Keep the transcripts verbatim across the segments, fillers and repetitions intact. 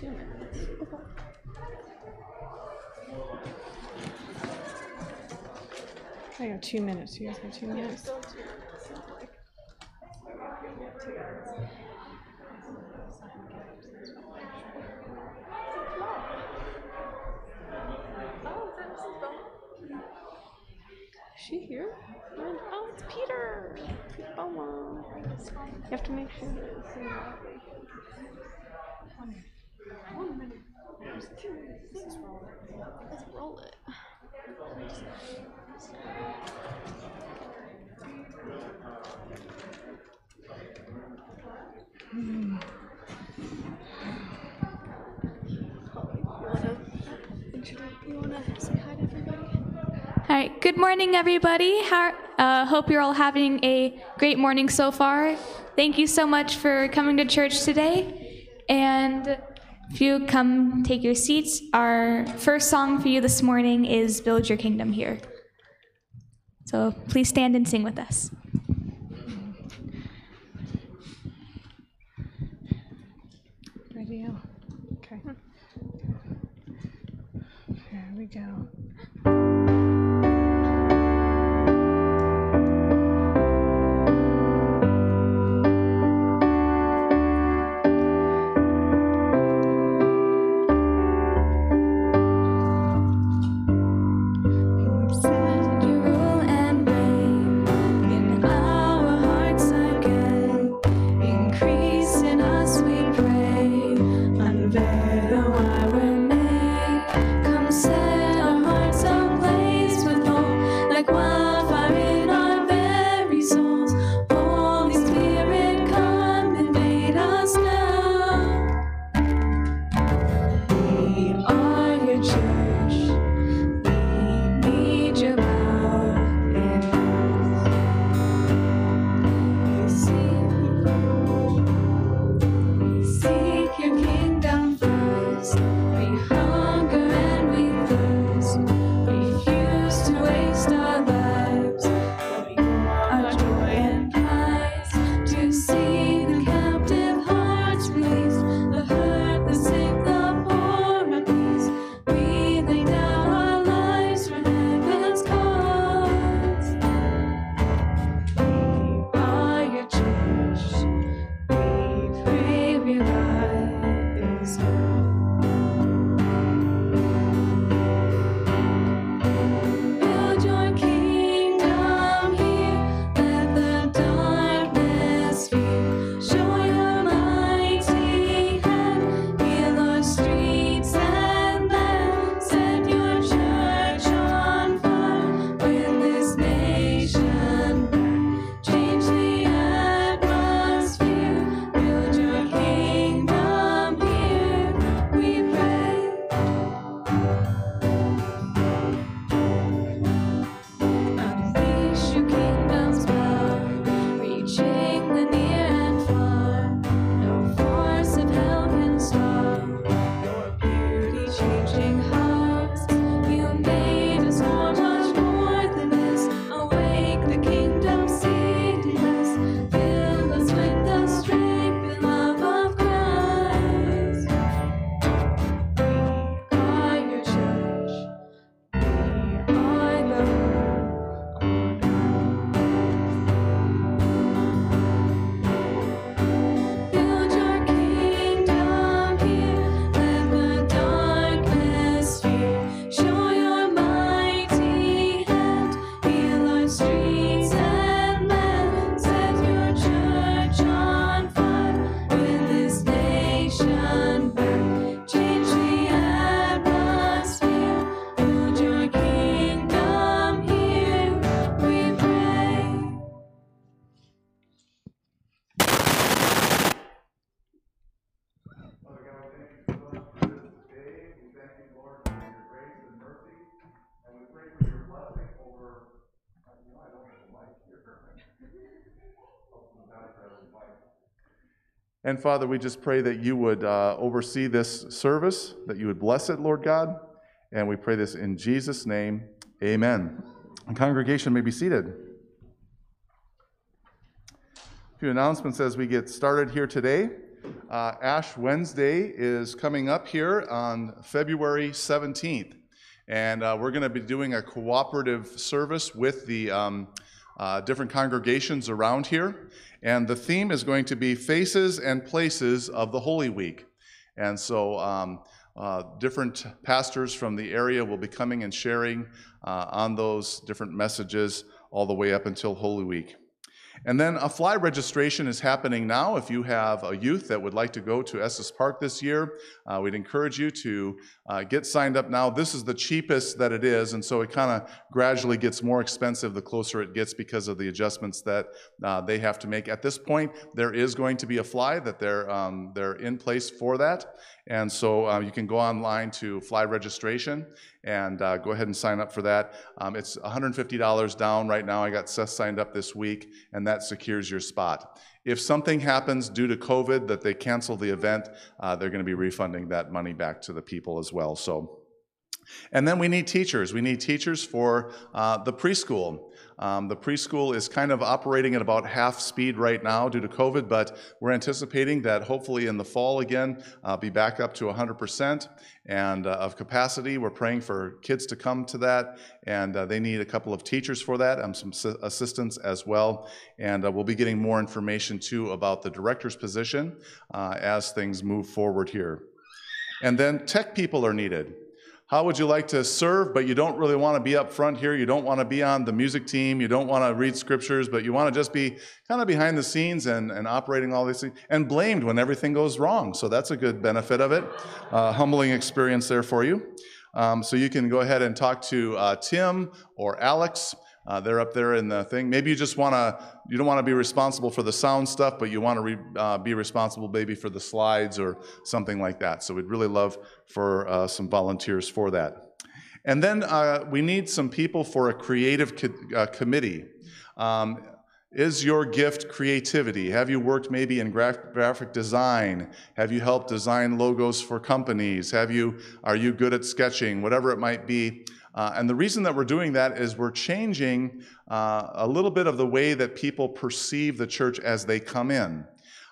two minutes. I have two minutes. You guys have two minutes. Yeah, still two minutes. Two minutes. Oh, is that Missus Bowman? Is she here? Oh, it's Peter. Peter Bowman. You have to make sure that it's in the one minute. There's two minutes. Let's roll it. Let's roll it. Mm. All right, good morning, everybody. How, uh, hope you're all having a great morning so far. Thank you so much for coming to church today. And if you come take your seats, our first song for you this morning is Build Your Kingdom Here. So please stand and sing with us. Ready? Okay. There we go. And Father, we just pray that you would uh, oversee this service, that you would bless it, Lord God. And we pray this in Jesus' name, amen. The congregation may be seated. A few announcements as we get started here today. Uh, Ash Wednesday is coming up here on February seventeenth, and uh, we're going to be doing a cooperative service with the um, uh, different congregations around here, and the theme is going to be Faces and Places of the Holy Week. And so um, uh, different pastors from the area will be coming and sharing uh, on those different messages all the way up until Holy Week. And then a fly registration is happening now. If you have a youth that would like to go to Estes Park this year, uh, we'd encourage you to uh, get signed up now. This is the cheapest that it is, and so it kind of gradually gets more expensive the closer it gets because of the adjustments that uh, they have to make. At this point, there is going to be a fly that they're, um, they're in place for that, and so uh, you can go online to fly registration and uh, go ahead and sign up for that. Um, it's one hundred fifty dollars down right now. I got Seth signed up this week, and that secures your spot. If something happens due to COVID that they cancel the event, uh, they're going to be refunding that money back to the people as well. So, and then we need teachers. We need teachers for uh, the preschool. Um, the preschool is kind of operating at about half speed right now due to COVID, but we're anticipating that hopefully in the fall again, uh, be back up to one hundred percent and uh, of capacity. We're praying for kids to come to that, and uh, they need a couple of teachers for that and some assistance as well. And uh, we'll be getting more information too about the director's position uh, as things move forward here. And then tech people are needed. How would you like to serve, but you don't really want to be up front here? You don't want to be on the music team. You don't want to read scriptures, but you want to just be kind of behind the scenes and, and operating all these things and blamed when everything goes wrong. So that's a good benefit of it. Uh, humbling experience there for you. Um, so you can go ahead and talk to uh, Tim or Alex. Uh, they're up there in the thing. Maybe you just want to, you don't want to be responsible for the sound stuff, but you want to re, uh, be responsible maybe for the slides or something like that. So we'd really love for uh, some volunteers for that. And then uh, we need some people for a creative co uh, committee. Um, Is your gift creativity? Have you worked maybe in graph graphic design? Have you helped design logos for companies? Have you, are you good at sketching? Whatever it might be. Uh, and the reason that we're doing that is we're changing uh, a little bit of the way that people perceive the church as they come in.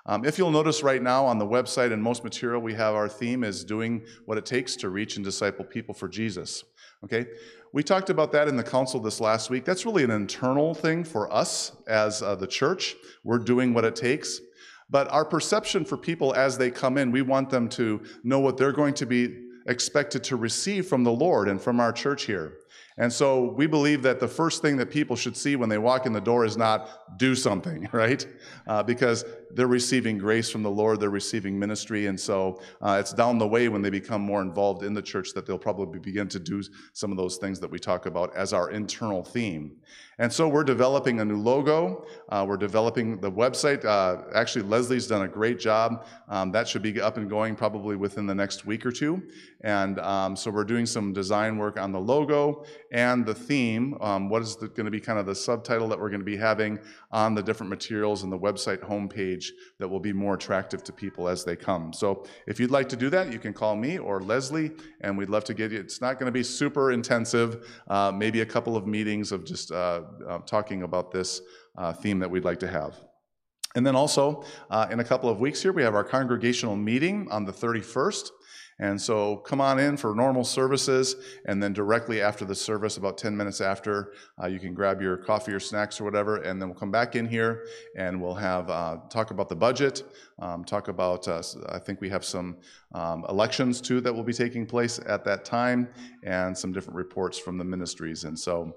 Um, if you'll notice right now on the website and most material we have, our theme is doing what it takes to reach and disciple people for Jesus. Okay, we talked about that in the council this last week. That's really an internal thing for us as uh, the church. We're doing what it takes. But our perception for people as they come in, we want them to know what they're going to be expected to receive from the Lord and from our church here. And so we believe that the first thing that people should see when they walk in the door is not do something, right? Uh, because they're receiving grace from the Lord, they're receiving ministry, and so uh, it's down the way when they become more involved in the church that they'll probably begin to do some of those things that we talk about as our internal theme. And so we're developing a new logo, uh, we're developing the website. Uh, actually, Leslie's done a great job. Um, that should be up and going probably within the next week or two. And um, so we're doing some design work on the logo and the theme, um, what is the, going to be kind of the subtitle that we're going to be having on the different materials and the website homepage that will be more attractive to people as they come. So if you'd like to do that, you can call me or Leslie, and we'd love to get you. It's not going to be super intensive, uh, maybe a couple of meetings of just uh, uh, talking about this uh, theme that we'd like to have. And then also, uh, in a couple of weeks here, we have our congregational meeting on the thirty-first. And so come on in for normal services, and then directly after the service, about ten minutes after, uh, you can grab your coffee or snacks or whatever, and then we'll come back in here and we'll have uh, talk about the budget, um, talk about, uh, I think we have some um, elections too that will be taking place at that time, and some different reports from the ministries. And so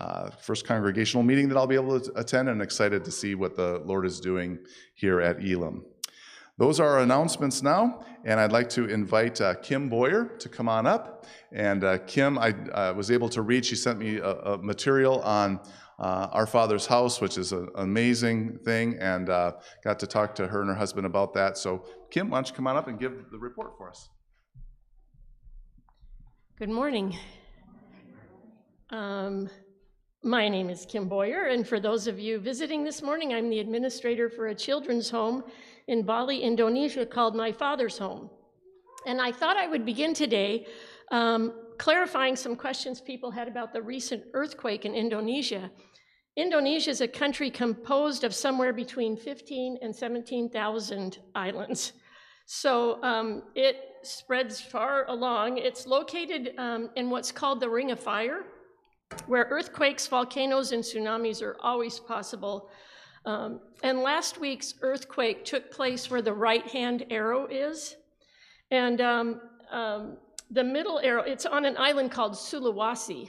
uh, first congregational meeting that I'll be able to attend, and excited to see what the Lord is doing here at Elim. Those are our announcements now, and I'd like to invite uh, Kim Boyer to come on up. And uh, Kim, I uh, was able to read, she sent me a, a material on uh, Our Father's House, which is an amazing thing, and uh, got to talk to her and her husband about that. So Kim, why don't you come on up and give the report for us. Good morning. Um, my name is Kim Boyer, and for those of you visiting this morning, I'm the administrator for a children's home in Bali, Indonesia, called My Father's Home. And I thought I would begin today um, clarifying some questions people had about the recent earthquake in Indonesia. Indonesia is a country composed of somewhere between fifteen and seventeen thousand islands. So um, it spreads far along. It's located um, in what's called the Ring of Fire, where earthquakes, volcanoes, and tsunamis are always possible. Um, and last week's earthquake took place where the right-hand arrow is. And um, um, the middle arrow, it's on an island called Sulawesi.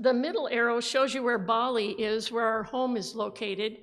The middle arrow shows you where Bali is, where our home is located.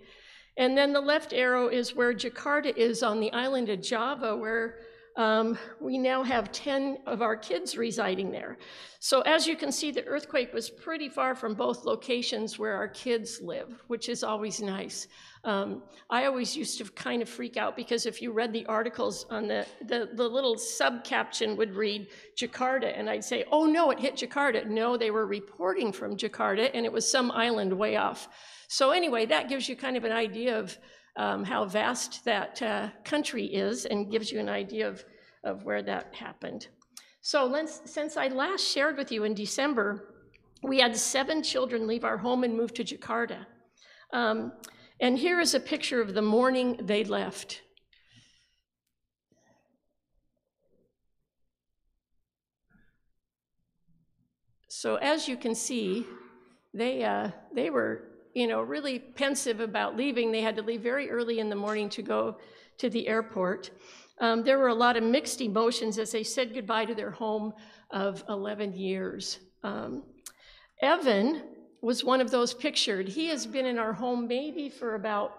And then the left arrow is where Jakarta is on the island of Java, where um, we now have ten of our kids residing there. So as you can see, the earthquake was pretty far from both locations where our kids live, which is always nice. Um, I always used to kind of freak out because if you read the articles on the, the, the little sub-caption would read Jakarta, and I'd say, oh no, it hit Jakarta. No, they were reporting from Jakarta, and it was some island way off. So anyway, that gives you kind of an idea of um, how vast that uh, country is and gives you an idea of, of where that happened. So let's, since I last shared with you in December, we had seven children leave our home and move to Jakarta. Um, And here is a picture of the morning they left. So as you can see, they, uh, they were, you know, really pensive about leaving. They had to leave very early in the morning to go to the airport. Um, there were a lot of mixed emotions as they said goodbye to their home of eleven years. Um, Evan was one of those pictured. He has been in our home maybe for about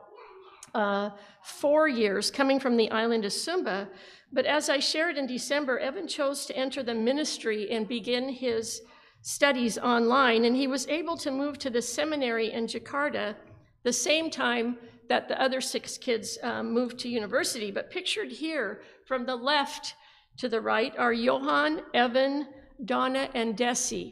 uh, four years, coming from the island of Sumba. But as I shared in December, Evan chose to enter the ministry and begin his studies online, and he was able to move to the seminary in Jakarta the same time that the other six kids um, moved to university. But pictured here, from the left to the right, are Johan, Evan, Donna, and Desi.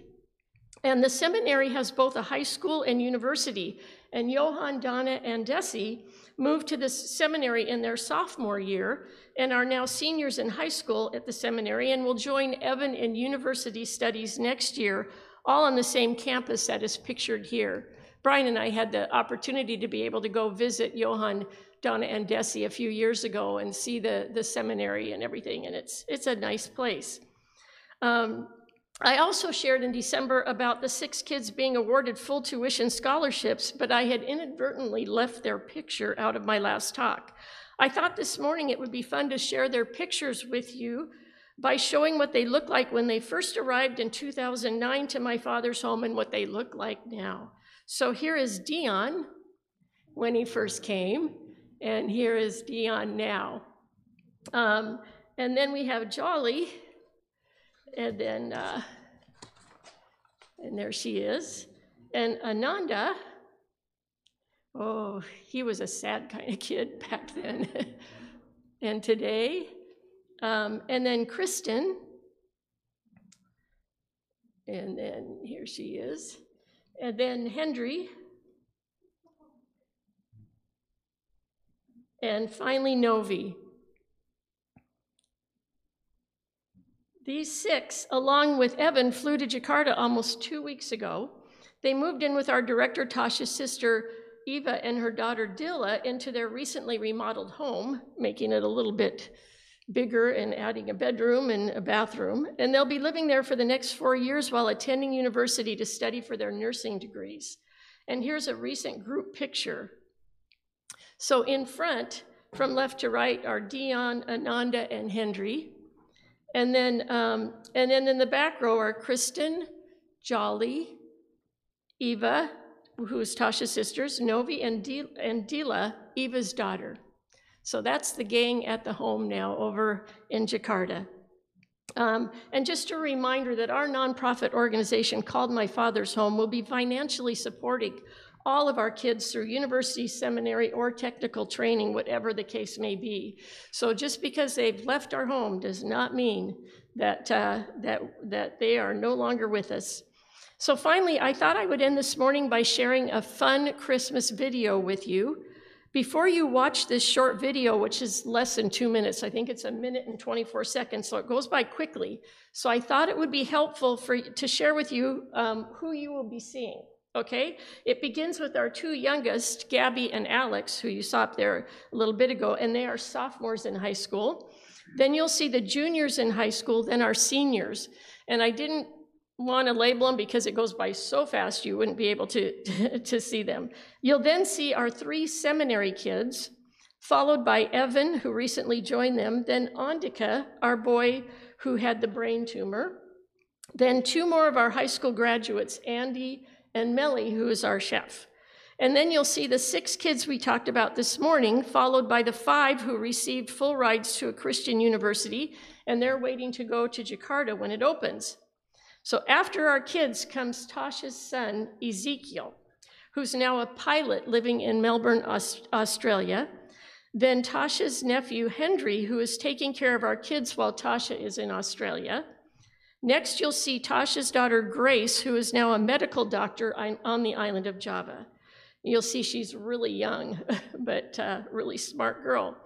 And the seminary has both a high school and university. And Johan, Donna, and Desi moved to this seminary in their sophomore year and are now seniors in high school at the seminary and will join Evan in university studies next year, all on the same campus that is pictured here. Brian and I had the opportunity to be able to go visit Johan, Donna, and Desi a few years ago and see the, the seminary and everything, and it's, it's a nice place. Um, I also shared in December about the six kids being awarded full tuition scholarships, but I had inadvertently left their picture out of my last talk. I thought this morning it would be fun to share their pictures with you by showing what they looked like when they first arrived in two thousand nine to My Father's Home and what they look like now. So here is Dion when he first came, and here is Dion now. Um, and then we have Jolly. And then, uh, and there she is. And Ananda, oh, he was a sad kind of kid back then. And today, um, and then Kristen. And then here she is. And then Hendry. And finally, Novi. These six, along with Evan, flew to Jakarta almost two weeks ago. They moved in with our director, Tasha's sister, Eva, and her daughter, Dila, into their recently remodeled home, making it a little bit bigger and adding a bedroom and a bathroom. And they'll be living there for the next four years while attending university to study for their nursing degrees. And here's a recent group picture. So in front, from left to right, are Dion, Ananda, and Hendry. And then, um, and then in the back row are Kristen, Jolly, Eva, who is Tasha's sisters, Novi, and, D and Dila, Eva's daughter. So that's the gang at the home now over in Jakarta. Um, and just a reminder that our nonprofit organization called My Father's Home will be financially supporting all of our kids through university, seminary, or technical training, whatever the case may be. So just because they've left our home does not mean that, uh, that, that they are no longer with us. So finally, I thought I would end this morning by sharing a fun Christmas video with you. Before you watch this short video, which is less than two minutes, I think it's a minute and twenty-four seconds, so it goes by quickly. So I thought it would be helpful for, to share with you um, who you will be seeing. okay? It begins with our two youngest, Gabby and Alex, who you saw up there a little bit ago, and they are sophomores in high school. Then you'll see the juniors in high school, then our seniors. And I didn't want to label them because it goes by so fast you wouldn't be able to, to see them. You'll then see our three seminary kids, followed by Evan, who recently joined them, then Andika, our boy who had the brain tumor, then two more of our high school graduates, Andy and Mellie, who is our chef. And then you'll see the six kids we talked about this morning, followed by the five who received full rides to a Christian university, and they're waiting to go to Jakarta when it opens. So after our kids comes Tasha's son, Ezekiel, who's now a pilot living in Melbourne, Australia. Then Tasha's nephew, Hendry, who is taking care of our kids while Tasha is in Australia. Next, you'll see Tasha's daughter, Grace, who is now a medical doctor on the island of Java. You'll see she's really young, but a really smart girl.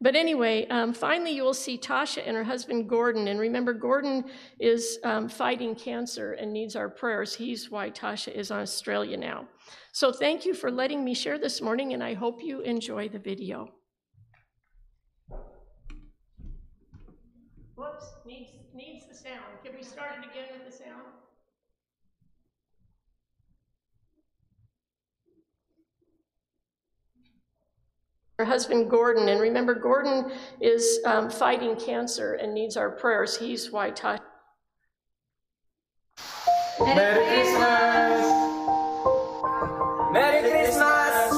But anyway, um, finally you will see Tasha and her husband, Gordon. And remember, Gordon is um, fighting cancer and needs our prayers. He's why Tasha is in Australia now. So thank you for letting me share this morning, and I hope you enjoy the video. Whoops, needs, needs the sound. Can we start it again with the sound? Her husband, Gordon, and remember, Gordon is um, fighting cancer and needs our prayers. He's why Tasha. Merry Christmas! Merry Christmas!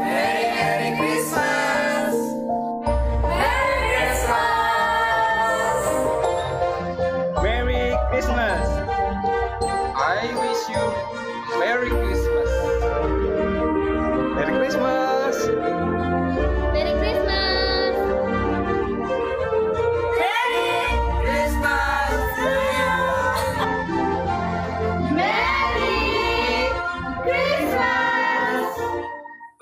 Merry, Merry Christmas! Merry Christmas! Merry Christmas! I wish you Merry Christmas! Merry Christmas! Merry Christmas! Merry Christmas to you! Merry Christmas!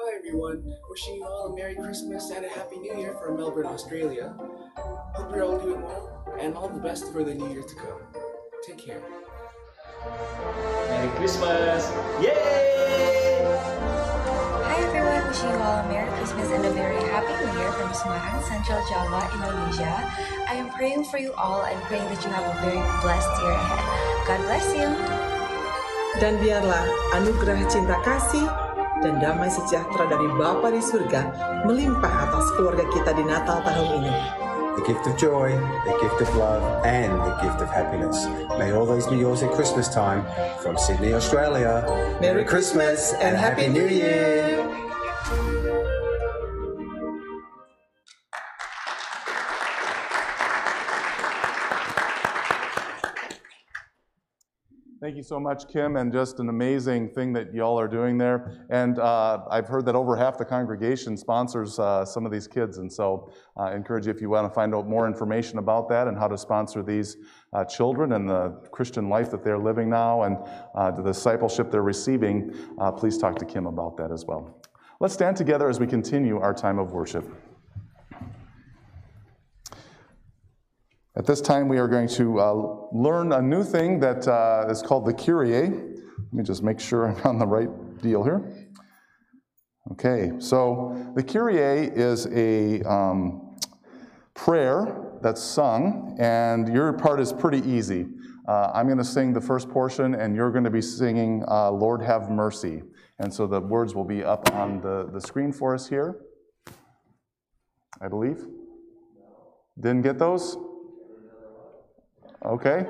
Hi everyone, wishing you all a Merry Christmas and a Happy New Year from Melbourne, Australia. Hope you're all doing well and all the best for the new year to come. Take care. Merry Christmas! Yay! Hi everyone, wishing you all a Merry Christmas and a very Happy New Year from Semarang, Central Java, Indonesia. I am praying for you all and praying that you have a very blessed year ahead. God bless you. Dan biarlah anugerah cinta kasih dan damai sejahtera dari Bapa di surga melimpah atas keluarga kita di Natal tahun ini. The gift of joy, the gift of love, and the gift of happiness. May all those be yours at Christmas time. From Sydney, Australia, Merry, Merry Christmas and Happy New Year! Thank you so much, Kim, and just an amazing thing that y'all are doing there. And uh, I've heard that over half the congregation sponsors uh, some of these kids, and so uh, I encourage you, if you want to find out more information about that and how to sponsor these uh, children and the Christian life that they're living now and uh, the discipleship they're receiving, uh, please talk to Kim about that as well. Let's stand together as we continue our time of worship. At this time, we are going to uh, learn a new thing that uh, is called the Kyrie. Let me just make sure I'm on the right deal here. Okay, so the Kyrie is a um, prayer that's sung, and your part is pretty easy. Uh, I'm going to sing the first portion, and you're going to be singing, uh, Lord have mercy. And so the words will be up on the, the screen for us here, I believe. Didn't get those? Okay,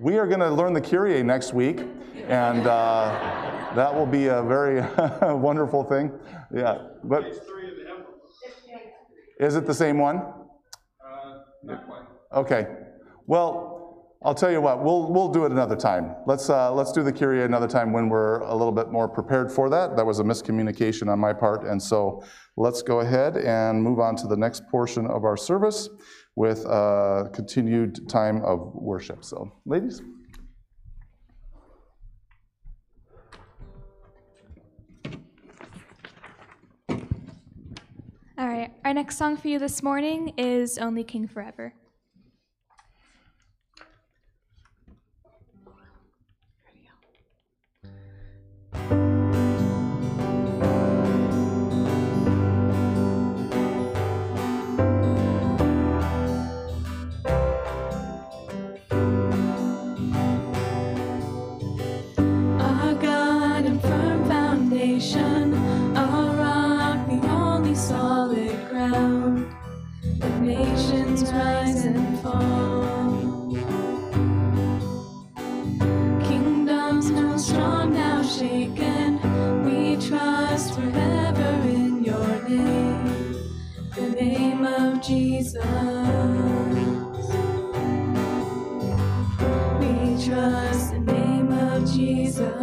we are going to learn the Kyrie next week, and uh, that will be a very wonderful thing. Yeah, but is it the same one? Uh, not quite. Okay, well, I'll tell you what. We'll we'll do it another time. Let's uh, let's do the Kyrie another time when we're a little bit more prepared for that. That was a miscommunication on my part, and so let's go ahead and move on to the next portion of our service with a continued time of worship. So, ladies. All right, our next song for you this morning is Only King Forever. Jesus, we trust the name of Jesus.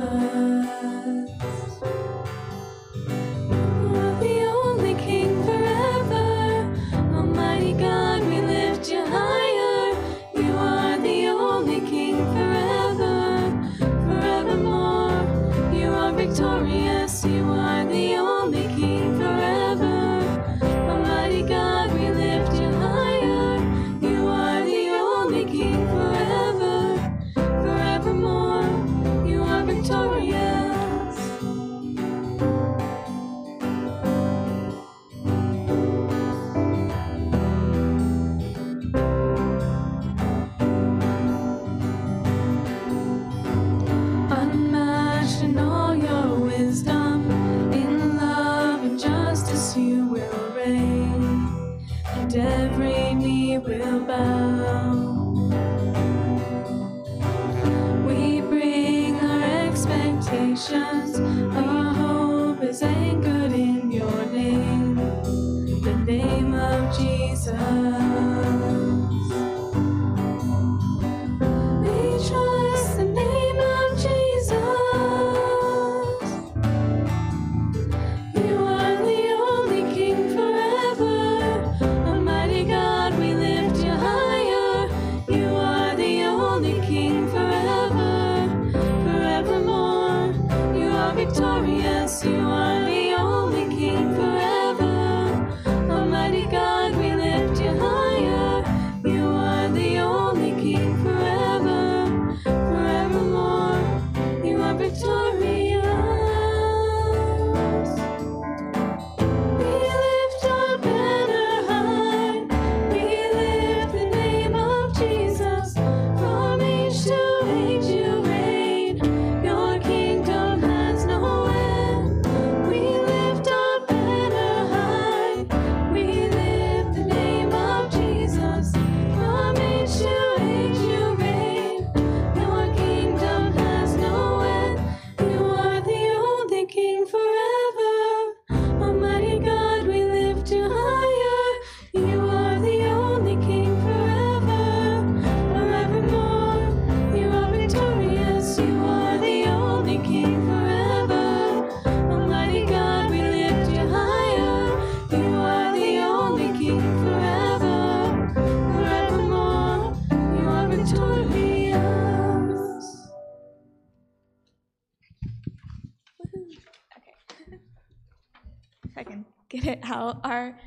Our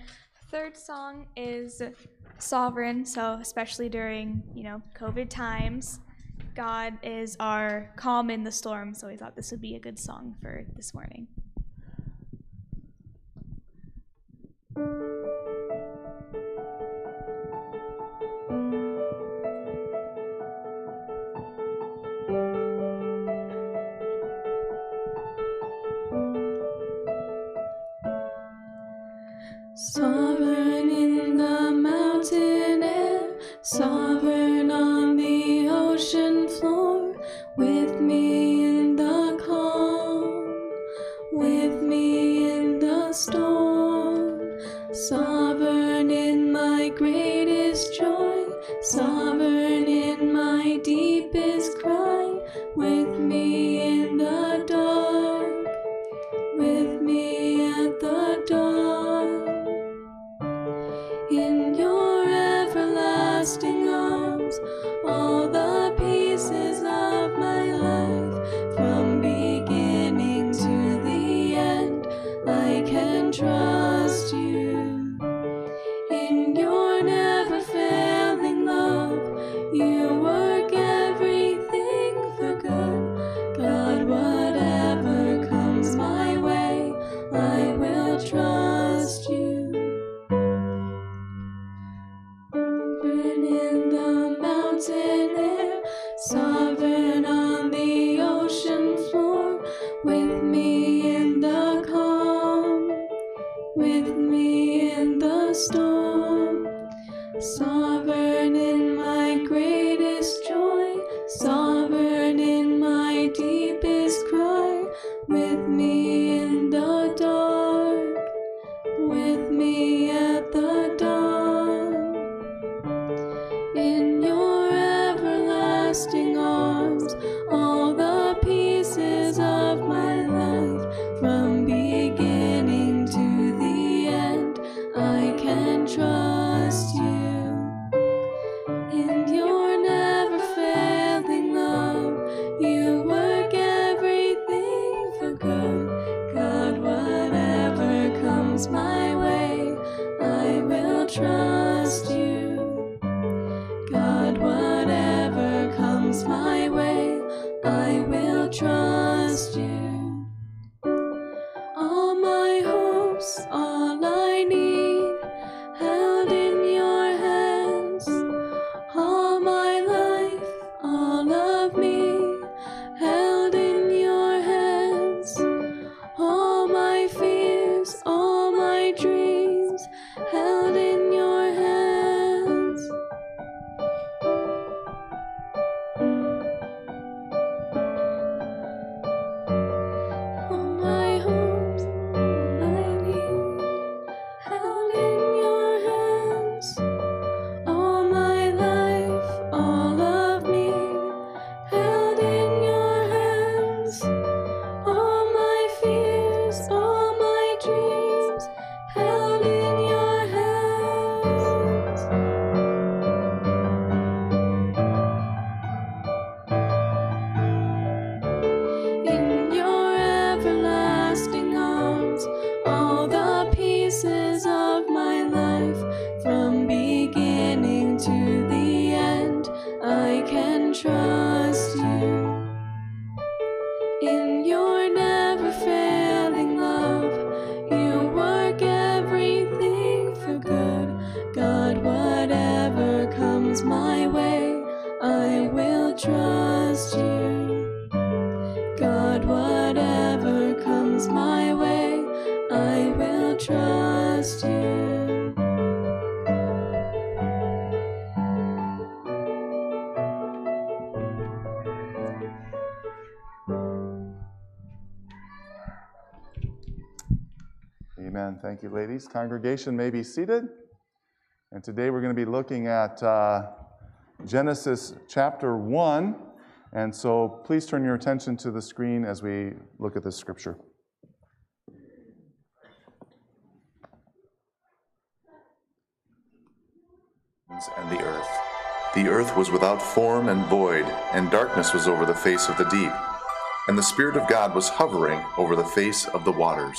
third song is Sovereign, so especially during, you know, COVID times, God is our calm in the storm, so we thought this would be a good song for this morning. Sovereign in the mountain air, sovereign on the ocean floor, with me in the calm, with me in the storm. Sovereign in my greatest joy, sovereign in my deepest cry, with me in the dark, with me at the dawn. In your everlasting arms, all the pieces of my life, from beginning to the end, I can trust you. In your never-failing love, you work everything for good. God, whatever comes my way, I will trust you. In the mountain air, sovereign on the ocean floor, with me in the calm, with me in the storm. Sovereign in my greatest joy, sovereign in my deepest cry, with me in the dark, with me at the dawn. Thank you, ladies. Congregation may be seated. And today we're going to be looking at uh, Genesis chapter one. And so please turn your attention to the screen as we look at this scripture. And the earth. The earth was without form and void, and darkness was over the face of the deep. And the Spirit of God was hovering over the face of the waters.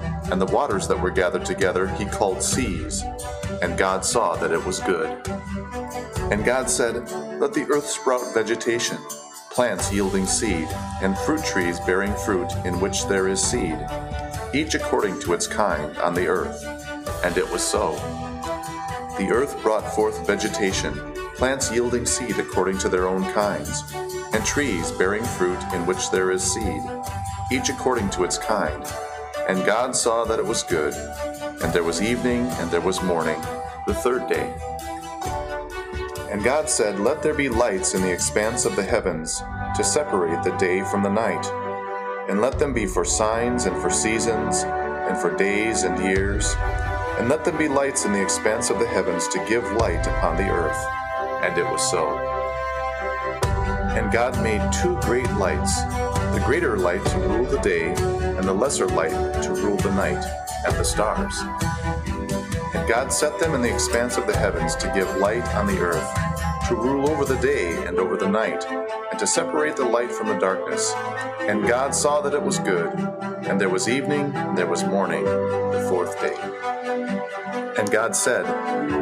and the waters that were gathered together he called seas. And God saw that it was good. And God said, "Let the earth sprout vegetation, plants yielding seed, and fruit trees bearing fruit in which there is seed, each according to its kind on the earth." And it was so. The earth brought forth vegetation, plants yielding seed according to their own kinds, and trees bearing fruit in which there is seed, each according to its kind. And God saw that it was good. And there was evening, and there was morning, the third day. And God said, "Let there be lights in the expanse of the heavens, to separate the day from the night. And let them be for signs, and for seasons, and for days and years. And let them be lights in the expanse of the heavens, to give light upon the earth." And it was so. And God made two great lights, the greater light to rule the day, and the lesser light to rule the night, and the stars. And God set them in the expanse of the heavens to give light on the earth, to rule over the day and over the night, and to separate the light from the darkness. And God saw that it was good. And there was evening, and there was morning, the fourth day. And God said,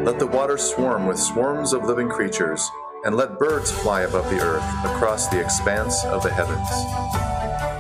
"Let the waters swarm with swarms of living creatures, and let birds fly above the earth across the expanse of the heavens."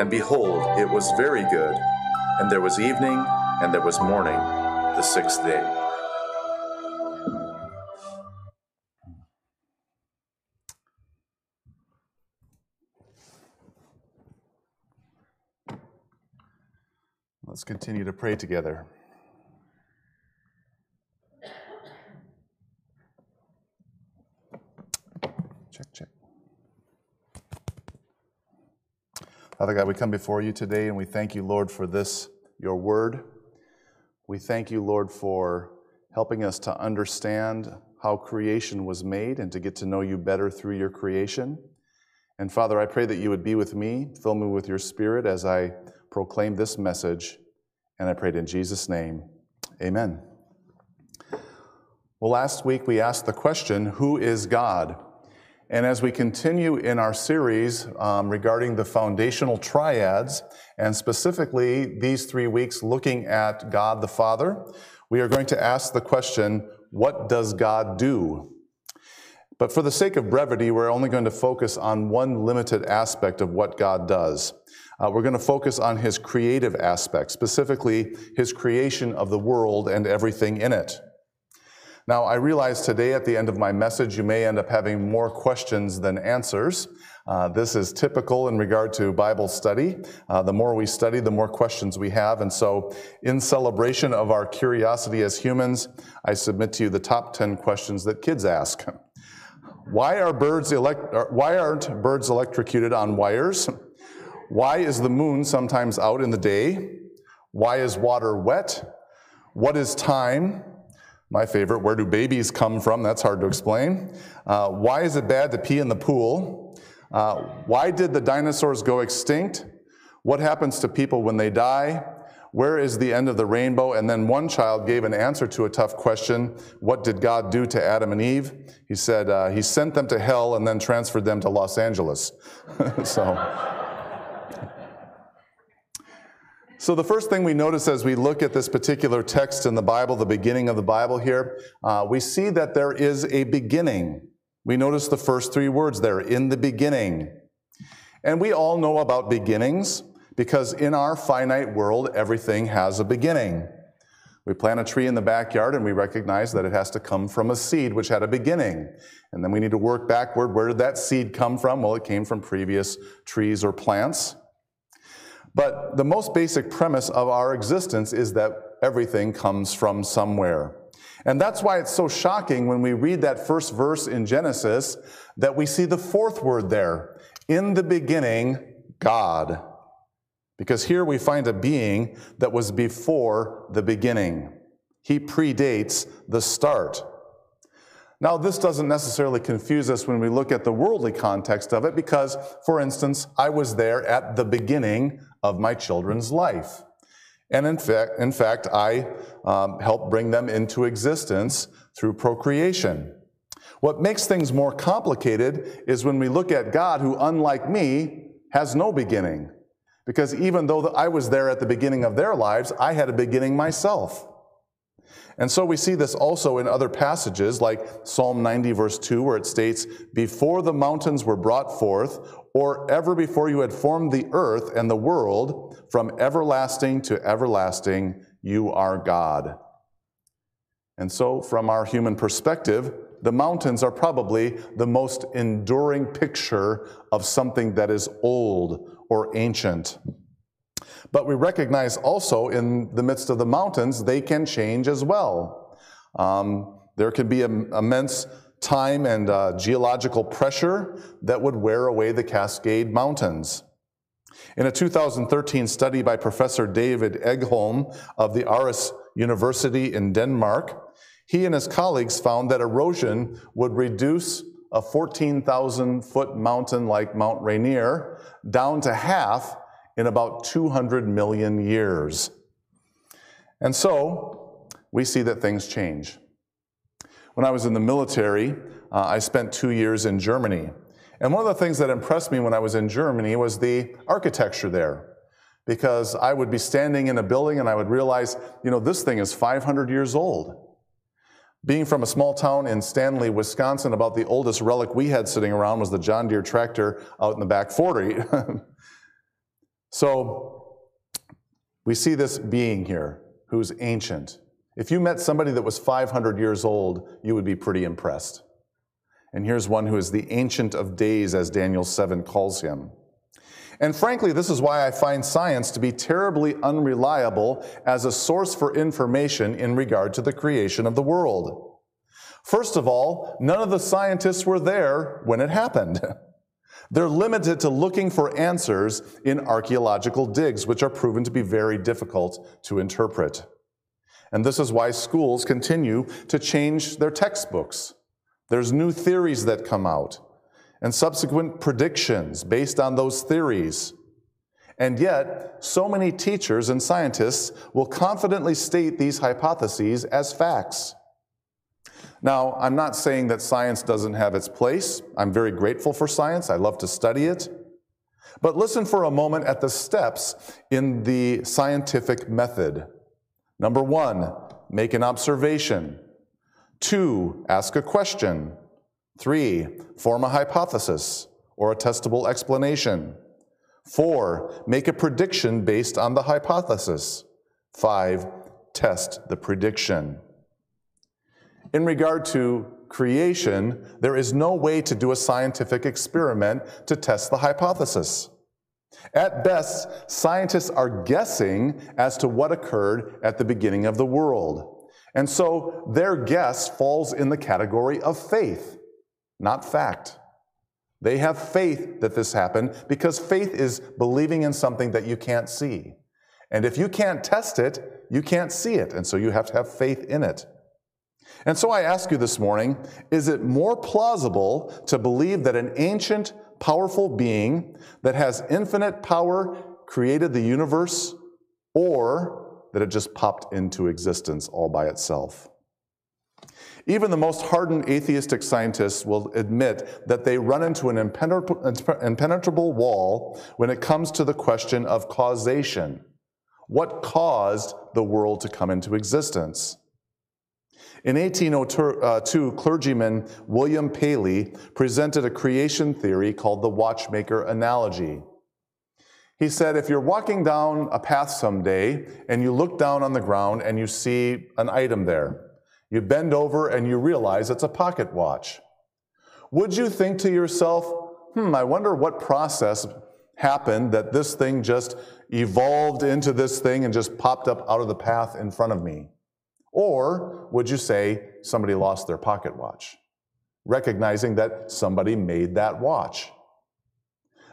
and behold, it was very good. And there was evening, and there was morning, the sixth day. Let's continue to pray together. check, check. Father God, we come before you today and we thank you, Lord, for this, your word. We thank you, Lord, for helping us to understand how creation was made and to get to know you better through your creation. And Father, I pray that you would be with me, fill me with your spirit as I proclaim this message. And I prayed in Jesus' name, amen. Well, last week we asked the question, who is God? And as we continue in our series um, regarding the foundational triads, and specifically these three weeks looking at God the Father, we are going to ask the question, what does God do? But for the sake of brevity, we're only going to focus on one limited aspect of what God does. Uh, we're going to focus on his creative aspect, specifically his creation of the world and everything in it. Now, I realize today at the end of my message, you may end up having more questions than answers. Uh, this is typical in regard to Bible study. Uh, the more we study, the more questions we have. And so in celebration of our curiosity as humans, I submit to you the top ten questions that kids ask. Why are birds elect- or why aren't birds electrocuted on wires? Why is the moon sometimes out in the day? Why is water wet? What is time? My favorite, where do babies come from? That's hard to explain. Uh, why is it bad to pee in the pool? Uh, why did the dinosaurs go extinct? What happens to people when they die? Where is the end of the rainbow? And then one child gave an answer to a tough question. What did God do to Adam and Eve? He said, uh, he sent them to hell and then transferred them to Los Angeles. so... So the first thing we notice as we look at this particular text in the Bible, the beginning of the Bible here, uh, we see that there is a beginning. We notice the first three words there, in the beginning. And we all know about beginnings because in our finite world, everything has a beginning. We plant a tree in the backyard and we recognize that it has to come from a seed which had a beginning. And then we need to work backward. Where did that seed come from? Well, it came from previous trees or plants. But the most basic premise of our existence is that everything comes from somewhere. And that's why it's so shocking when we read that first verse in Genesis that we see the fourth word there, in the beginning, God. Because here we find a being that was before the beginning. He predates the start. Now, this doesn't necessarily confuse us when we look at the worldly context of it because, for instance, I was there at the beginning of my children's life. And in fact, in fact I um, helped bring them into existence through procreation. What makes things more complicated is when we look at God, who, unlike me, has no beginning. Because even though I was there at the beginning of their lives, I had a beginning myself. And so we see this also in other passages like Psalm ninety verse two where it states, before the mountains were brought forth, or ever before you had formed the earth and the world, from everlasting to everlasting, you are God. And so from our human perspective, the mountains are probably the most enduring picture of something that is old or ancient. But we recognize also in the midst of the mountains, they can change as well. Um, there can be im- immense time and uh, geological pressure that would wear away the Cascade Mountains. In a two thousand thirteen study by Professor David Egholm of the Aarhus University in Denmark, he and his colleagues found that erosion would reduce a fourteen thousand foot mountain like Mount Rainier down to half in about two hundred million years. And so we see that things change. When I was in the military, uh, I spent two years in Germany. And one of the things that impressed me when I was in Germany was the architecture there, because I would be standing in a building and I would realize, you know, this thing is five hundred years old. Being from a small town in Stanley, Wisconsin, about the oldest relic we had sitting around was the John Deere tractor out in the back forty. So we see this being here who's ancient. If you met somebody that was five hundred years old, you would be pretty impressed. And here's one who is the Ancient of Days, as Daniel seven calls him. And frankly, this is why I find science to be terribly unreliable as a source for information in regard to the creation of the world. First of all, none of the scientists were there when it happened. They're limited to looking for answers in archaeological digs, which are proven to be very difficult to interpret. And this is why schools continue to change their textbooks. There's new theories that come out, and subsequent predictions based on those theories. And yet, so many teachers and scientists will confidently state these hypotheses as facts. Now, I'm not saying that science doesn't have its place. I'm very grateful for science. I love to study it. But listen for a moment at the steps in the scientific method. Number one, make an observation. Two, ask a question. Three, form a hypothesis or a testable explanation. Four, make a prediction based on the hypothesis. Five, test the prediction. In regard to creation, there is no way to do a scientific experiment to test the hypothesis. At best, scientists are guessing as to what occurred at the beginning of the world. And so their guess falls in the category of faith, not fact. They have faith that this happened because faith is believing in something that you can't see. And if you can't test it, you can't see it, and so you have to have faith in it. And so I ask you this morning, is it more plausible to believe that an ancient, powerful being that has infinite power created the universe, or that it just popped into existence all by itself? Even the most hardened atheistic scientists will admit that they run into an impenetrable wall when it comes to the question of causation. What caused the world to come into existence? In eighteen oh two, clergyman William Paley presented a creation theory called the watchmaker analogy. He said, if you're walking down a path someday and you look down on the ground and you see an item there, you bend over and you realize it's a pocket watch. Would you think to yourself, hmm, I wonder what process happened that this thing just evolved into this thing and just popped up out of the path in front of me? Or would you say somebody lost their pocket watch, recognizing that somebody made that watch?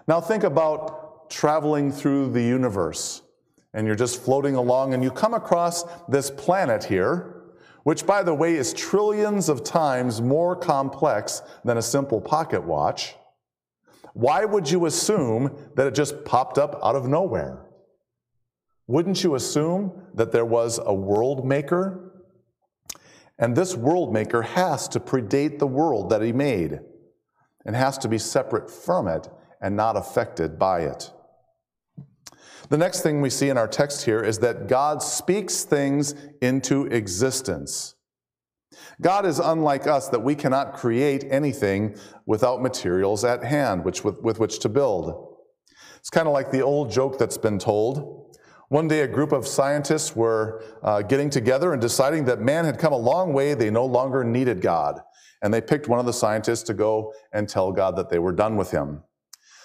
Now think about traveling through the universe, and you're just floating along, and you come across this planet here, which, by the way, is trillions of times more complex than a simple pocket watch. Why would you assume that it just popped up out of nowhere? Wouldn't you assume that there was a world maker? And this world maker has to predate the world that he made and has to be separate from it and not affected by it. The next thing we see in our text here is that God speaks things into existence. God is unlike us that we cannot create anything without materials at hand which with, with which to build. It's kind of like the old joke that's been told. One day a group of scientists were uh, getting together and deciding that man had come a long way, they no longer needed God. And they picked one of the scientists to go and tell God that they were done with him.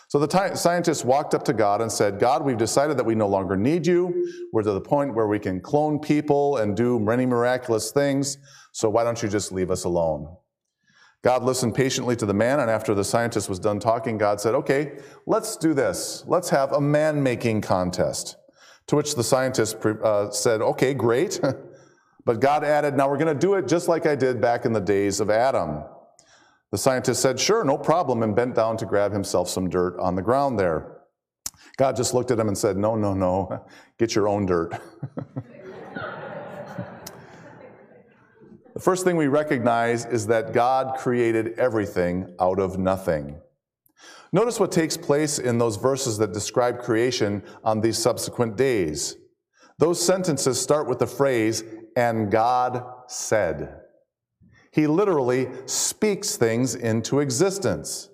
So the scientists walked up to God and said, God, we've decided that we no longer need you. We're to the point where we can clone people and do many miraculous things, so why don't you just leave us alone? God listened patiently to the man, and after the scientist was done talking, God said, okay, let's do this. Let's have a man-making contest. To which the scientist uh, said, okay, great. But God added, now we're going to do it just like I did back in the days of Adam. The scientist said, sure, no problem, and bent down to grab himself some dirt on the ground there. God just looked at him and said, no, no, no, get your own dirt. The first thing we recognize is that God created everything out of nothing. Notice what takes place in those verses that describe creation on these subsequent days. Those sentences start with the phrase, and God said. He literally speaks things into existence.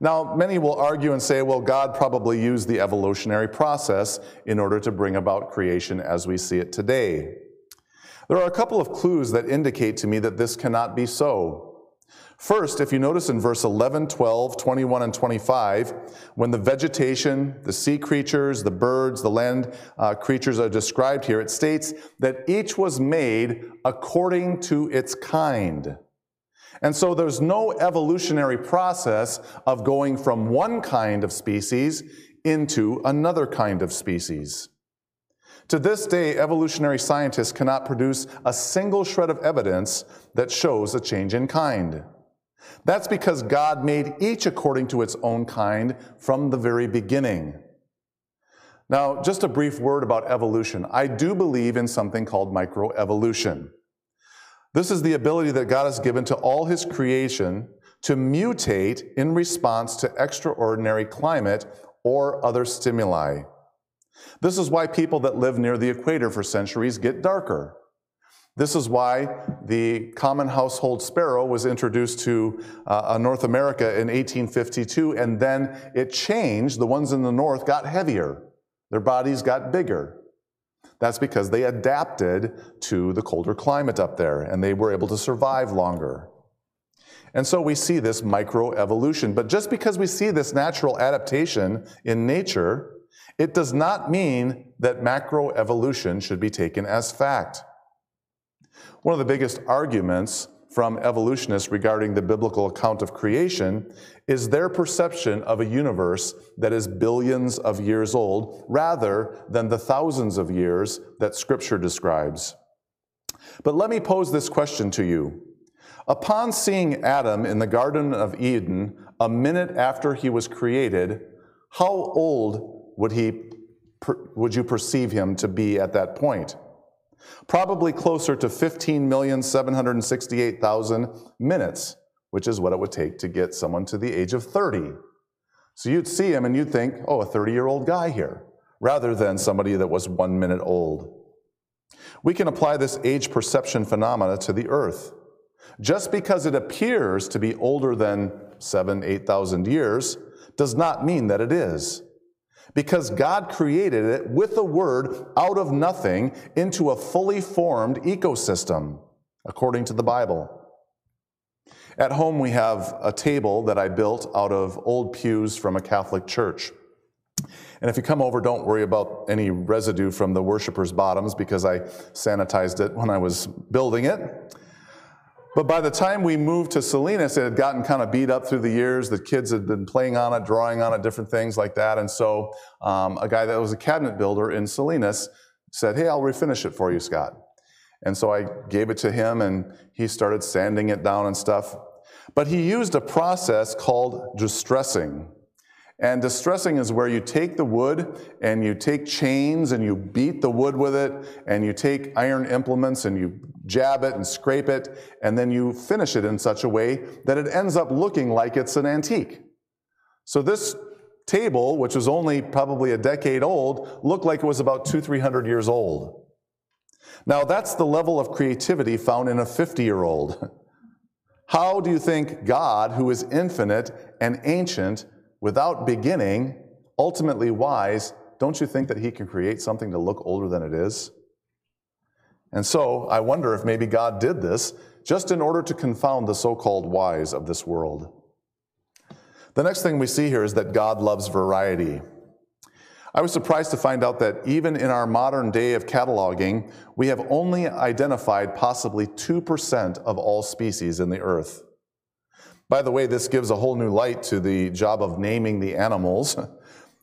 Now, many will argue and say, well, God probably used the evolutionary process in order to bring about creation as we see it today. There are a couple of clues that indicate to me that this cannot be so. First, if you notice in verse eleven, twelve, twenty-one, and twenty-five, when the vegetation, the sea creatures, the birds, the land uh, creatures are described here, it states that each was made according to its kind. And so there's no evolutionary process of going from one kind of species into another kind of species. To this day, evolutionary scientists cannot produce a single shred of evidence that shows a change in kind. That's because God made each according to its own kind from the very beginning. Now, just a brief word about evolution. I do believe in something called microevolution. This is the ability that God has given to all His creation to mutate in response to extraordinary climate or other stimuli. This is why people that live near the equator for centuries get darker. This is why the common household sparrow was introduced to uh, North America in eighteen fifty-two, and then it changed. The ones in the north got heavier. Their bodies got bigger. That's because they adapted to the colder climate up there, and they were able to survive longer. And so we see this microevolution. But just because we see this natural adaptation in nature, it does not mean that macroevolution should be taken as fact. One of the biggest arguments from evolutionists regarding the biblical account of creation is their perception of a universe that is billions of years old rather than the thousands of years that Scripture describes. But let me pose this question to you. Upon seeing Adam in the Garden of Eden a minute after he was created, how old would he, would you perceive him to be at that point? Probably closer to fifteen million seven hundred sixty-eight thousand minutes, which is what it would take to get someone to the age of thirty. So you'd see him and you'd think, oh, a thirty-year-old guy here, rather than somebody that was one minute old. We can apply this age perception phenomena to the earth. Just because it appears to be older than seven, eight thousand years does not mean that it is. Because God created it with the word out of nothing into a fully formed ecosystem, according to the Bible. At home we have a table that I built out of old pews from a Catholic church. And if you come over, don't worry about any residue from the worshipers' bottoms because I sanitized it when I was building it. But by the time we moved to Salinas, it had gotten kind of beat up through the years. The kids had been playing on it, drawing on it, different things like that. And so um, a guy that was a cabinet builder in Salinas said, hey, I'll refinish it for you, Scott. And so I gave it to him, and he started sanding it down and stuff. But he used a process called distressing. And distressing is where you take the wood and you take chains and you beat the wood with it and you take iron implements and you jab it and scrape it and then you finish it in such a way that it ends up looking like it's an antique. So this table, which was only probably a decade old, looked like it was about two, three hundred years old. Now that's the level of creativity found in a fifty-year-old. How do you think God, who is infinite and ancient, without beginning, ultimately wise, don't you think that he can create something to look older than it is? And so, I wonder if maybe God did this just in order to confound the so-called wise of this world. The next thing we see here is that God loves variety. I was surprised to find out that even in our modern day of cataloging, we have only identified possibly two percent of all species in the earth. By the way, this gives a whole new light to the job of naming the animals.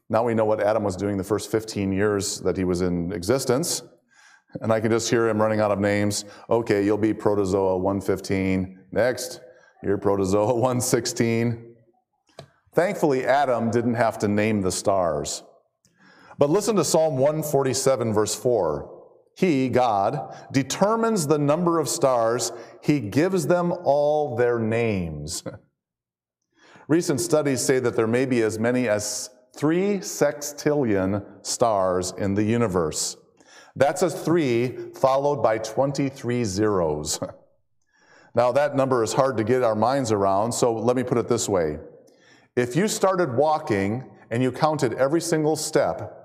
Now we know what Adam was doing the first fifteen years that he was in existence. And I can just hear him running out of names. Okay, you'll be protozoa one fifteen. Next, you're protozoa one sixteen. Thankfully, Adam didn't have to name the stars. But listen to Psalm one forty-seven, verse four. He, God, determines the number of stars. He gives them all their names. Recent studies say that there may be as many as three sextillion stars in the universe. That's a three followed by twenty-three zeros. Now, that number is hard to get our minds around, so let me put it this way. If you started walking and you counted every single step,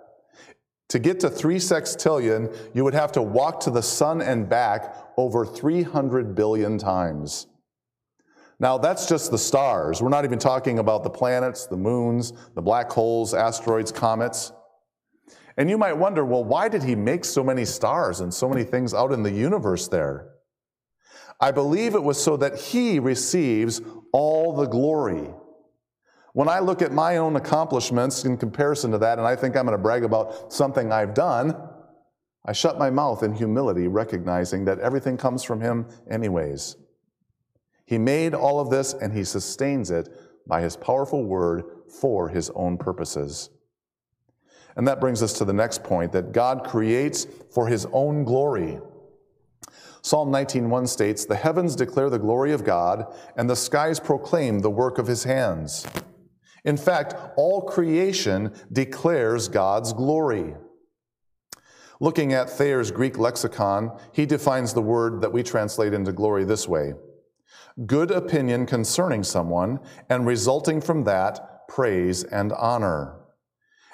to get to three sextillion, you would have to walk to the sun and back over three hundred billion times. Now that's just the stars. We're not even talking about the planets, the moons, the black holes, asteroids, comets. And you might wonder, well, why did he make so many stars and so many things out in the universe there? I believe it was so that he receives all the glory. When I look at my own accomplishments in comparison to that, and I think I'm going to brag about something I've done, I shut my mouth in humility, recognizing that everything comes from him anyways. He made all of this, and he sustains it by his powerful word for his own purposes. And that brings us to the next point, that God creates for his own glory. Psalm nineteen one states, "The heavens declare the glory of God, and the skies proclaim the work of his hands." In fact, all creation declares God's glory. Looking at Thayer's Greek lexicon, he defines the word that we translate into glory this way: good opinion concerning someone, and resulting from that, praise and honor.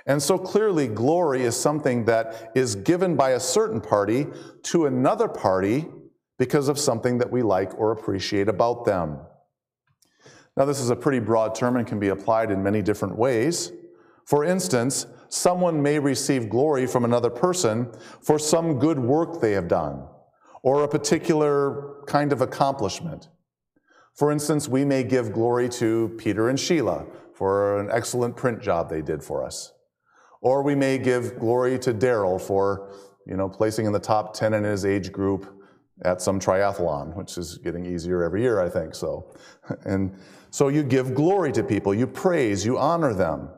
And so clearly, glory is something that is given by a certain party to another party because of something that we like or appreciate about them. Now, this is a pretty broad term and can be applied in many different ways. For instance, someone may receive glory from another person for some good work they have done, or a particular kind of accomplishment. For instance, we may give glory to Peter and Sheila for an excellent print job they did for us. Or we may give glory to Daryl for, you know, placing in the top ten in his age group at some triathlon, which is getting easier every year, I think. So, and so you give glory to people, you praise, you honor them.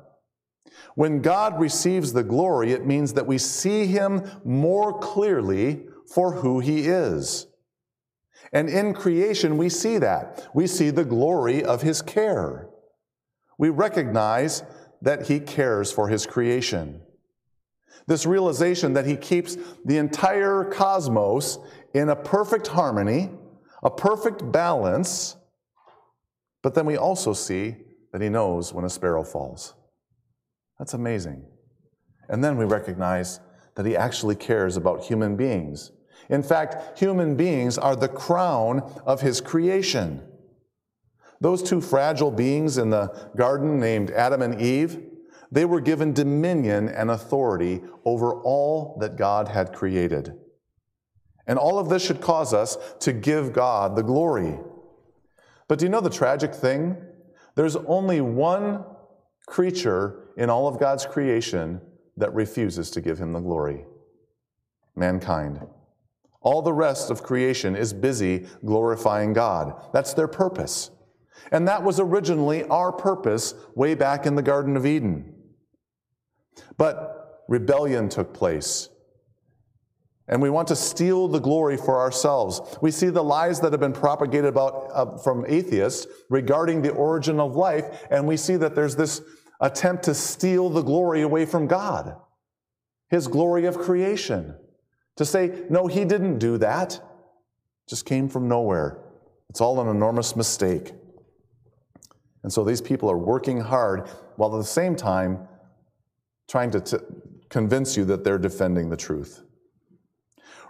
When God receives the glory, it means that we see him more clearly for who he is. And in creation, we see that. We see the glory of his care. We recognize that he cares for his creation. This realization that he keeps the entire cosmos in a perfect harmony, a perfect balance, but then we also see that he knows when a sparrow falls. That's amazing. And then we recognize that he actually cares about human beings. In fact, human beings are the crown of his creation. Those two fragile beings in the garden named Adam and Eve, they were given dominion and authority over all that God had created. And all of this should cause us to give God the glory. But do you know the tragic thing? There's only one creature in all of God's creation that refuses to give him the glory: mankind. All the rest of creation is busy glorifying God. That's their purpose. And that was originally our purpose way back in the Garden of Eden. But rebellion took place. And we want to steal the glory for ourselves. We see the lies that have been propagated about, uh, from atheists regarding the origin of life, and we see that there's this attempt to steal the glory away from God, his glory of creation. To say, no, he didn't do that, it just came from nowhere. It's all an enormous mistake. And so these people are working hard, while at the same time trying to t convince you that they're defending the truth.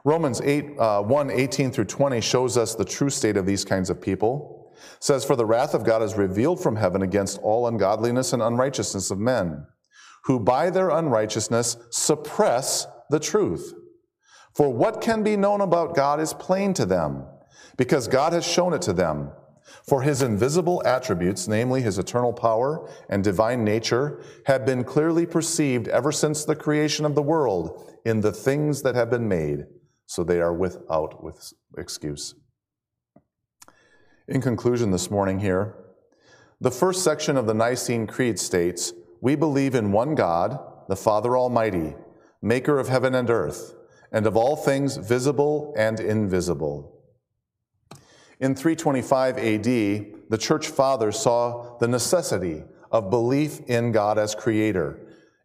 Romans eight, one, eighteen through twenty shows us the true state of these kinds of people. It says, "For the wrath of God is revealed from heaven against all ungodliness and unrighteousness of men, who by their unrighteousness suppress the truth. For what can be known about God is plain to them, because God has shown it to them. For his invisible attributes, namely his eternal power and divine nature, have been clearly perceived ever since the creation of the world in the things that have been made, so they are without excuse." In conclusion this morning here, the first section of the Nicene Creed states, "We believe in one God, the Father Almighty, maker of heaven and earth, and of all things visible and invisible." In three twenty-five A D, the Church Fathers saw the necessity of belief in God as Creator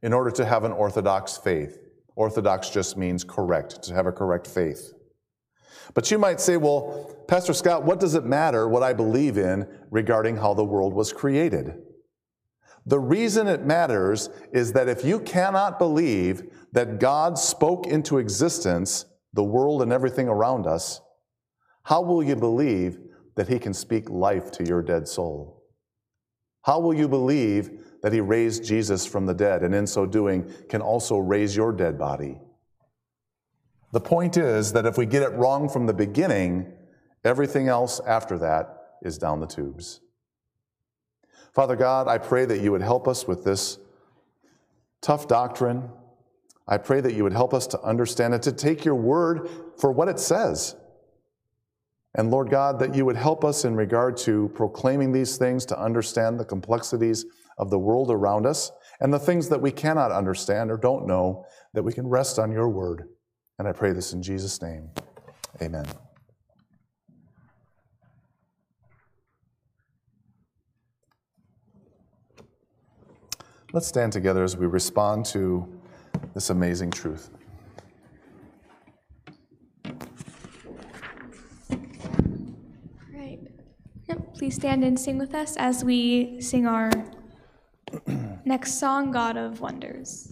in order to have an orthodox faith. Orthodox just means correct, to have a correct faith. But you might say, well, Pastor Scott, what does it matter what I believe in regarding how the world was created? The reason it matters is that if you cannot believe that God spoke into existence the world and everything around us, how will you believe that he can speak life to your dead soul? How will you believe that he raised Jesus from the dead, and in so doing can also raise your dead body? The point is that if we get it wrong from the beginning, everything else after that is down the tubes. Father God, I pray that you would help us with this tough doctrine. I pray that you would help us to understand it, to take your word for what it says. And Lord God, that you would help us in regard to proclaiming these things, to understand the complexities of the world around us and the things that we cannot understand or don't know, that we can rest on your word. And I pray this in Jesus' name. Amen. Let's stand together as we respond to this amazing truth. All right. Yep. Please stand and sing with us as we sing our next song, God of Wonders.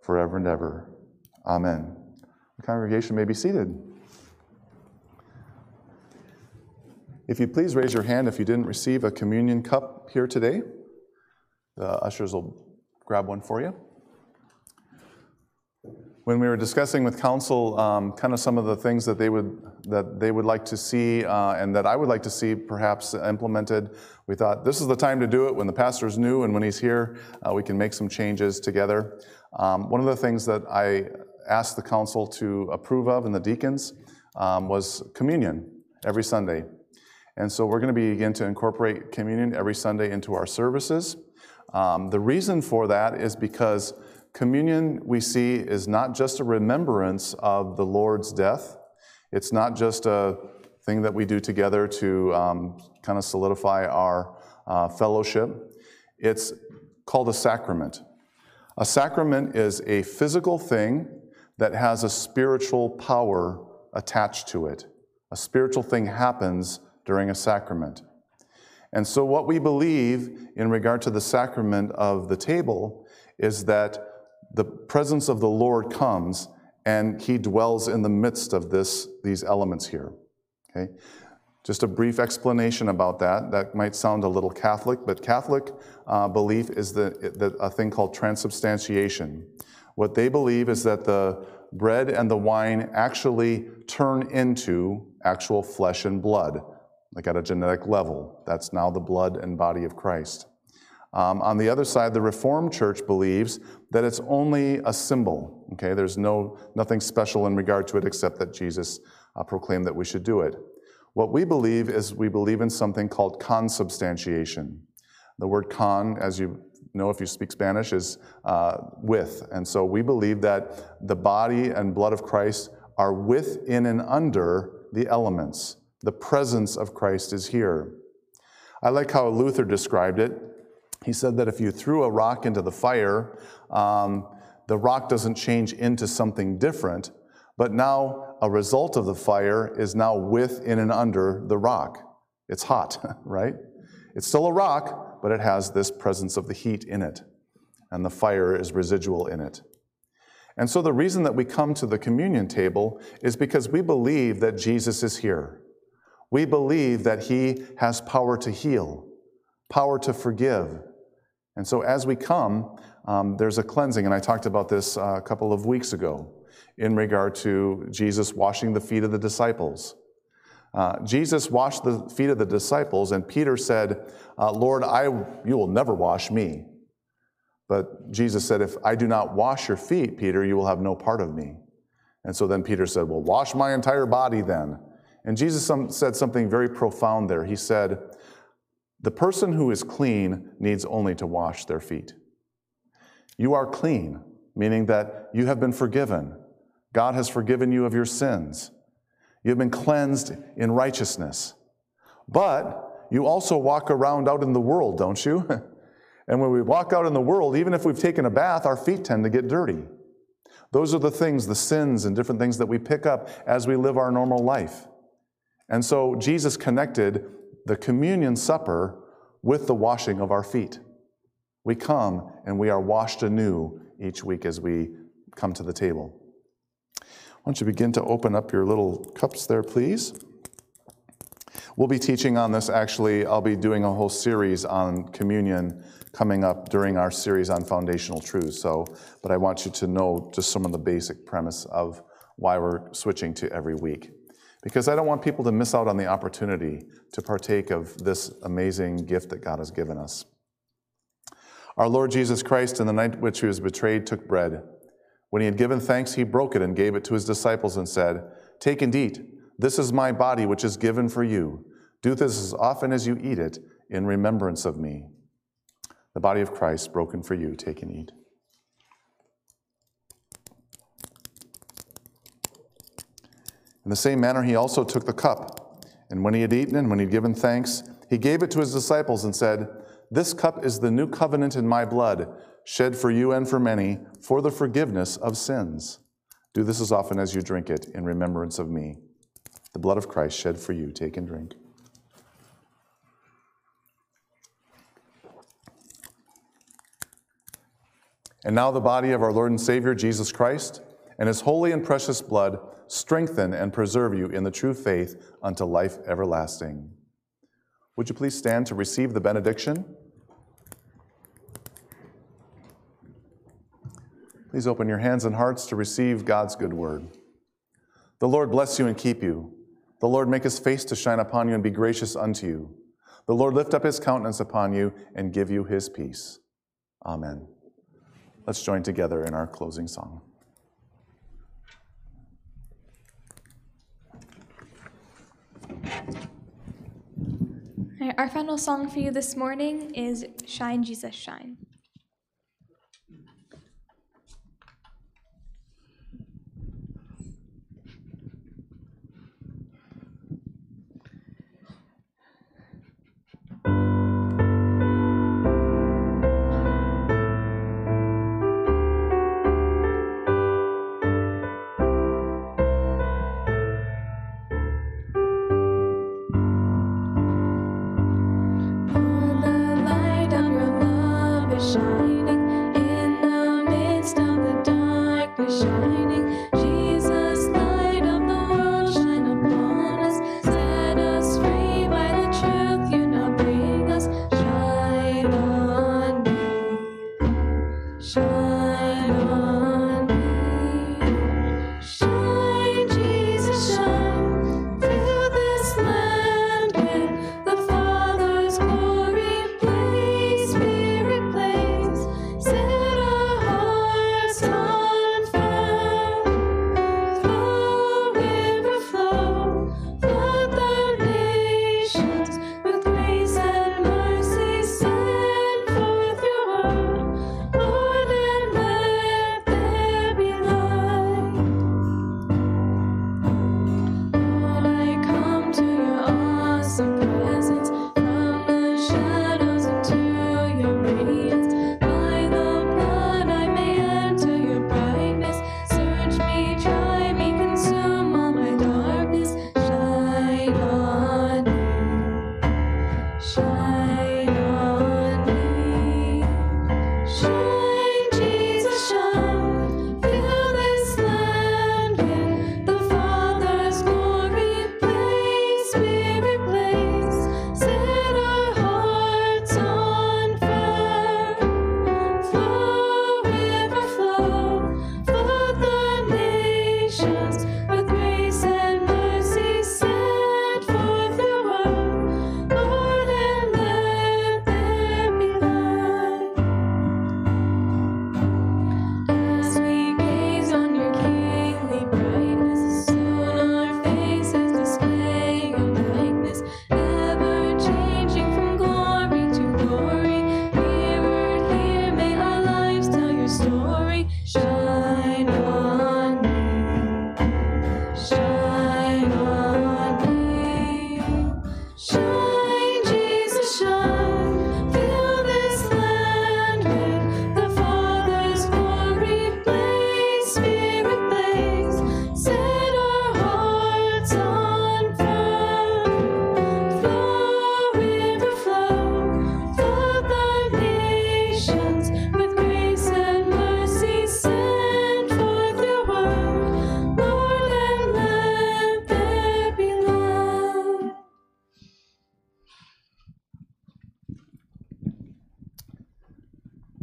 forever and ever. Amen. The congregation may be seated. If you please raise your hand if you didn't receive a communion cup here today. The ushers will grab one for you. When we were discussing with council um, kind of some of the things that they would, that they would like to see uh, and that I would like to see perhaps implemented, we thought this is the time to do it when the pastor's new and when he's here, uh, we can make some changes together. Um, one of the things that I asked the council to approve of and the deacons um, was communion. every Sunday. And so we're going to begin to incorporate communion every Sunday into our services. Um, the reason for that is because communion, we see, is not just a remembrance of the Lord's death. It's not just a thing that we do together to um, kind of solidify our uh, fellowship. It's called a sacrament. A sacrament is a physical thing that has a spiritual power attached to it. A spiritual thing happens during a sacrament. And so what we believe in regard to the sacrament of the table is that the presence of the Lord comes and he dwells in the midst of this, these elements here. Okay? Just a brief explanation about that. That might sound a little Catholic, but Catholic uh, belief is the, the, a thing called transubstantiation. What they believe is that the bread and the wine actually turn into actual flesh and blood, like at a genetic level. That's now the blood and body of Christ. Um, on the other side, the Reformed Church believes that it's only a symbol. Okay, there's no nothing special in regard to it except that Jesus uh, proclaimed that we should do it. What we believe is we believe in something called consubstantiation. The word con, as you know if you speak Spanish, is uh, with. And so we believe that the body and blood of Christ are within and under the elements. The presence of Christ is here. I like how Luther described it. He said that if you threw a rock into the fire, um, the rock doesn't change into something different, but now a result of the fire is now within and under the rock. It's hot, right? It's still a rock, but it has this presence of the heat in it, and the fire is residual in it. And so the reason that we come to the communion table is because we believe that Jesus is here. We believe that he has power to heal, power to forgive. And so as we come, um, there's a cleansing, and I talked about this uh, a couple of weeks ago in regard to Jesus washing the feet of the disciples. Uh, Jesus washed the feet of the disciples, and Peter said, uh, Lord, I, you will never wash me. But Jesus said, if I do not wash your feet, Peter, you will have no part of me. And so then Peter said, well, wash my entire body then. And Jesus some, said something very profound there. He said, the person who is clean needs only to wash their feet. You are clean, meaning that you have been forgiven. God has forgiven you of your sins. You've been cleansed in righteousness. But you also walk around out in the world, don't you? And when we walk out in the world, even if we've taken a bath, our feet tend to get dirty. Those are the things, the sins and different things that we pick up as we live our normal life. And so Jesus connected the communion supper with the washing of our feet. We come and we are washed anew each week as we come to the table. Why don't you begin to open up your little cups there, please? We'll be teaching on this, actually. I'll be doing a whole series on communion coming up during our series on foundational truths. So, but I want you to know just some of the basic premise of why we're switching to every week, because I don't want people to miss out on the opportunity to partake of this amazing gift that God has given us. Our Lord Jesus Christ, in the night which he was betrayed, took bread. When he had given thanks, he broke it and gave it to his disciples and said, take and eat. This is my body, which is given for you. Do this as often as you eat it in remembrance of me. The body of Christ broken for you. Take and eat. In the same manner, he also took the cup, and when he had eaten and when he had given thanks, he gave it to his disciples and said, this cup is the new covenant in my blood, shed for you and for many, for the forgiveness of sins. Do this as often as you drink it in remembrance of me. The blood of Christ shed for you. Take and drink. And now the body of our Lord and Savior, Jesus Christ, and his holy and precious blood, strengthen and preserve you in the true faith unto life everlasting. Would you please stand to receive the benediction? Please open your hands and hearts to receive God's good word. The Lord bless you and keep you. The Lord make his face to shine upon you and be gracious unto you. The Lord lift up his countenance upon you and give you his peace. Amen. Let's join together in our closing song. Thank you. our final song for you this morning is Shine, Jesus, Shine.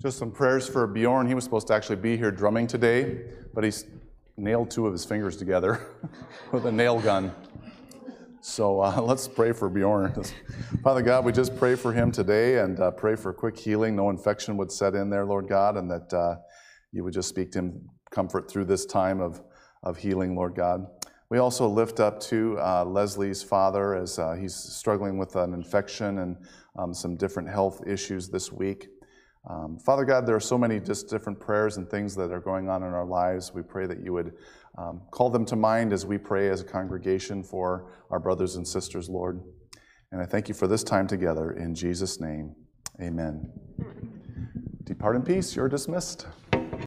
Just some prayers for Bjorn. He was supposed to actually be here drumming today, but he nailed two of his fingers together with a nail gun. So uh, let's pray for Bjorn. Father God, we just pray for him today and uh, pray for quick healing. No infection would set in there, Lord God, and that uh, you would just speak to him comfort through this time of, of healing, Lord God. We also lift up to uh, Leslie's father as uh, he's struggling with an infection and um, some different health issues this week. Um, Father God, there are so many just different prayers and things that are going on in our lives. We pray that you would um, call them to mind as we pray as a congregation for our brothers and sisters, Lord. And I thank you for this time together. In Jesus' name, amen. Depart in peace. You're dismissed.